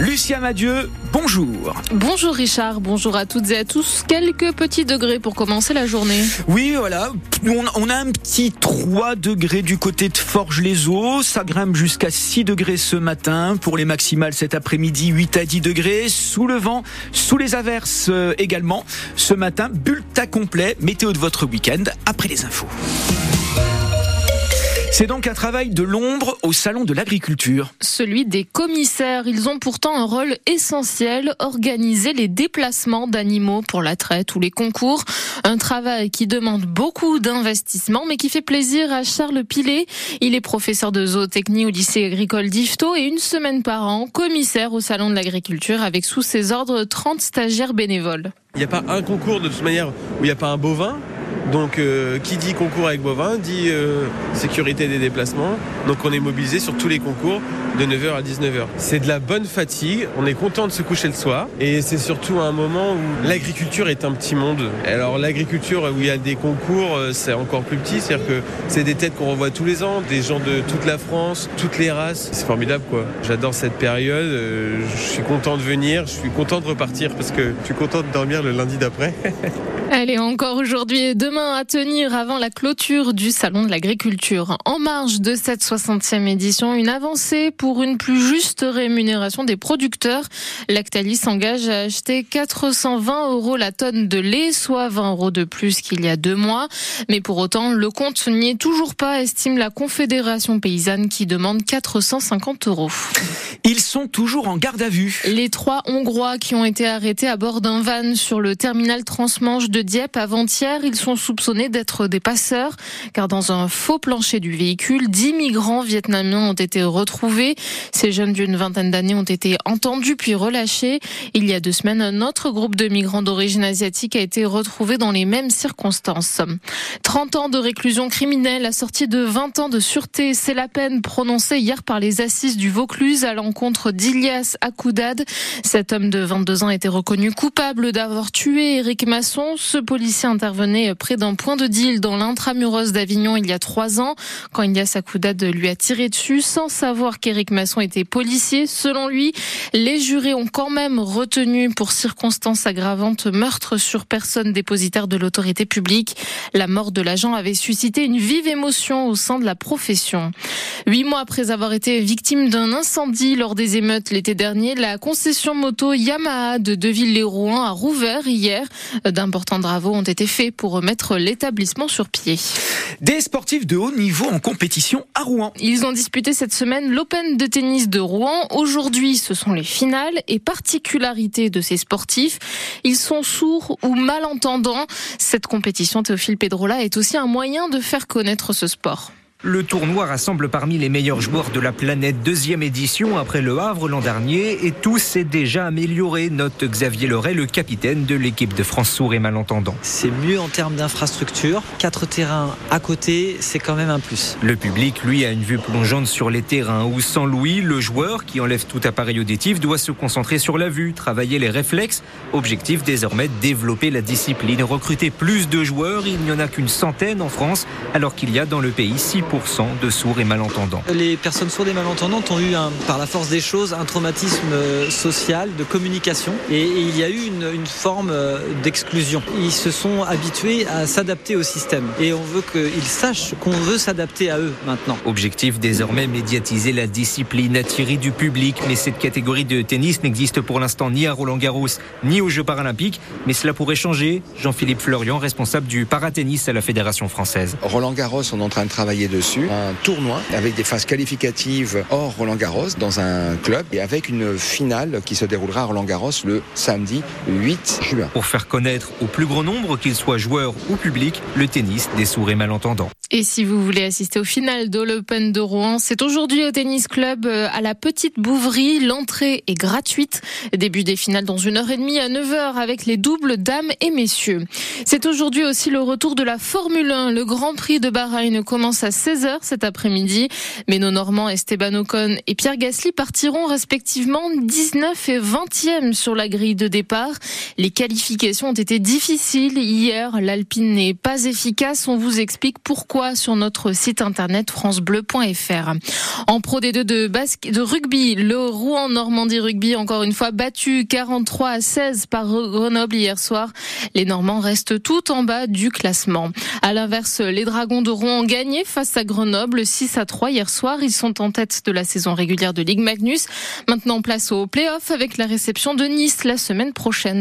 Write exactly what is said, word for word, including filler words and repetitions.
Lucien Madieu, bonjour. Bonjour Richard, bonjour à toutes et à tous. Quelques petits degrés pour commencer la journée. Oui, voilà, on a un petit trois degrés du côté de Forge-les-Eaux. Ça grimpe jusqu'à six degrés ce matin. Pour les maximales cet après-midi, huit à dix degrés. Sous le vent, sous les averses également. Ce matin, bulletin complet, météo de votre week-end après les infos. C'est donc un travail de l'ombre au salon de l'agriculture. Celui des commissaires. Ils ont pourtant un rôle essentiel, organiser les déplacements d'animaux pour la traite ou les concours. Un travail qui demande beaucoup d'investissement, mais qui fait plaisir à Charles Pilet. Il est professeur de zootechnie au lycée agricole d'Yvetot et une semaine par an, commissaire au salon de l'agriculture avec sous ses ordres trente stagiaires bénévoles. Il n'y a pas un concours de toute manière où il n'y a pas un bovin. Donc euh, qui dit concours avec bovin dit euh, sécurité des déplacements. Donc on est mobilisé sur tous les concours de neuf heures à dix-neuf heures. C'est de la bonne fatigue, on est content de se coucher le soir. Et c'est surtout un moment où l'agriculture est un petit monde. Alors l'agriculture où il y a des concours, c'est encore plus petit. C'est-à-dire que c'est des têtes qu'on revoit tous les ans, des gens de toute la France, toutes les races. C'est formidable quoi. J'adore cette période, euh, je suis content de venir, je suis content de repartir parce que je suis content de dormir le lundi d'après. Elle est encore aujourd'hui et demain à tenir avant la clôture du Salon de l'Agriculture. En marge de cette soixantième édition, une avancée pour une plus juste rémunération des producteurs. Lactalis s'engage à acheter quatre cent vingt euros la tonne de lait, soit vingt euros de plus qu'il y a deux mois. Mais pour autant, le compte n'y est toujours pas, estime la Confédération Paysanne qui demande quatre cent cinquante euros. Ils sont toujours en garde à vue. Les trois Hongrois qui ont été arrêtés à bord d'un van sur le terminal Transmanche de Dieppe avant-hier, ils sont soupçonnés d'être des passeurs, car dans un faux plancher du véhicule, dix migrants vietnamiens ont été retrouvés. Ces jeunes d'une vingtaine d'années ont été entendus puis relâchés. Il y a deux semaines, un autre groupe de migrants d'origine asiatique a été retrouvé dans les mêmes circonstances. trente ans de réclusion criminelle assortie de vingt ans de sûreté, c'est la peine prononcée hier par les assises du Vaucluse à l'encontre d'Ilias Akoudad. Cet homme de vingt-deux ans était reconnu coupable d'avoir tué Eric Masson. Ce policier intervenait près d'un point de deal dans l'intramuros d'Avignon il y a trois ans, quand Ilias Akoudad lui a tiré dessus sans savoir qu'Éric Masson était policier. Selon lui, les jurés ont quand même retenu pour circonstance aggravante meurtre sur personne dépositaire de l'autorité publique. La mort de l'agent avait suscité une vive émotion au sein de la profession. Huit mois après avoir été victime d'un incendie lors des émeutes l'été dernier, la concession moto Yamaha de Deville-les-Rouins a rouvert hier. D'importants travaux ont été faits pour remettre l'établissement sur pied. Des sportifs de haut niveau en compétition à Rouen. Ils ont disputé cette semaine l'Open de tennis de Rouen. Aujourd'hui, ce sont les finales. Et particularité de ces sportifs, ils sont sourds ou malentendants. Cette compétition, Théophile Pedrola, est aussi un moyen de faire connaître ce sport. Le tournoi rassemble parmi les meilleurs joueurs de la planète, deuxième édition après le Havre l'an dernier, et tout s'est déjà amélioré, note Xavier Loret, le capitaine de l'équipe de France sourds et malentendants. C'est mieux en termes d'infrastructure, quatre terrains à côté, c'est quand même un plus. Le public, lui, a une vue plongeante sur les terrains où, sans l'ouïe, le joueur, qui enlève tout appareil auditif, doit se concentrer sur la vue, travailler les réflexes. Objectif désormais, développer la discipline, recruter plus de joueurs. Il n'y en a qu'une centaine en France, alors qu'il y a dans le pays six de sourds et malentendants. Les personnes sourdes et malentendantes ont eu, un, par la force des choses, un traumatisme social, de communication, et, et il y a eu une, une forme d'exclusion. Ils se sont habitués à s'adapter au système, et on veut qu'ils sachent qu'on veut s'adapter à eux maintenant. Objectif désormais, médiatiser la discipline, attirer du public, mais cette catégorie de tennis n'existe pour l'instant ni à Roland-Garros, ni aux Jeux Paralympiques, mais cela pourrait changer. Jean-Philippe Florian, responsable du paratennis à la Fédération Française. Roland-Garros, on est en train de travailler de dessus, un tournoi avec des phases qualificatives hors Roland-Garros dans un club et avec une finale qui se déroulera à Roland-Garros le samedi huit juin. Pour faire connaître au plus grand nombre, qu'ils soient joueurs ou publics, le tennis des sourds et malentendants. Et si vous voulez assister au final de l'Open de Rouen, c'est aujourd'hui au Tennis Club à la Petite Bouverie. L'entrée est gratuite. Début des finales dans une heure et demie à neuf heures avec les doubles dames et messieurs. C'est aujourd'hui aussi le retour de la Formule un. Le Grand Prix de Bahreïn commence à seize heures cet après-midi. Mais nos Normands Esteban Ocon et Pierre Gasly partiront respectivement dix-neuvième et vingtième sur la grille de départ. Les qualifications ont été difficiles hier. L'Alpine n'est pas efficace. On vous explique pourquoi sur notre site internet francebleu point f r. En Pro D deux de, basque, de rugby, le Rouen-Normandie Rugby encore une fois battu quarante-trois à seize par Grenoble hier soir. Les Normands restent tout en bas du classement. À l'inverse, les Dragons de Rouen ont gagné face à Grenoble six à trois hier soir. Ils sont en tête de la saison régulière de Ligue Magnus. Maintenant, place au play-off avec la réception de Nice la semaine prochaine.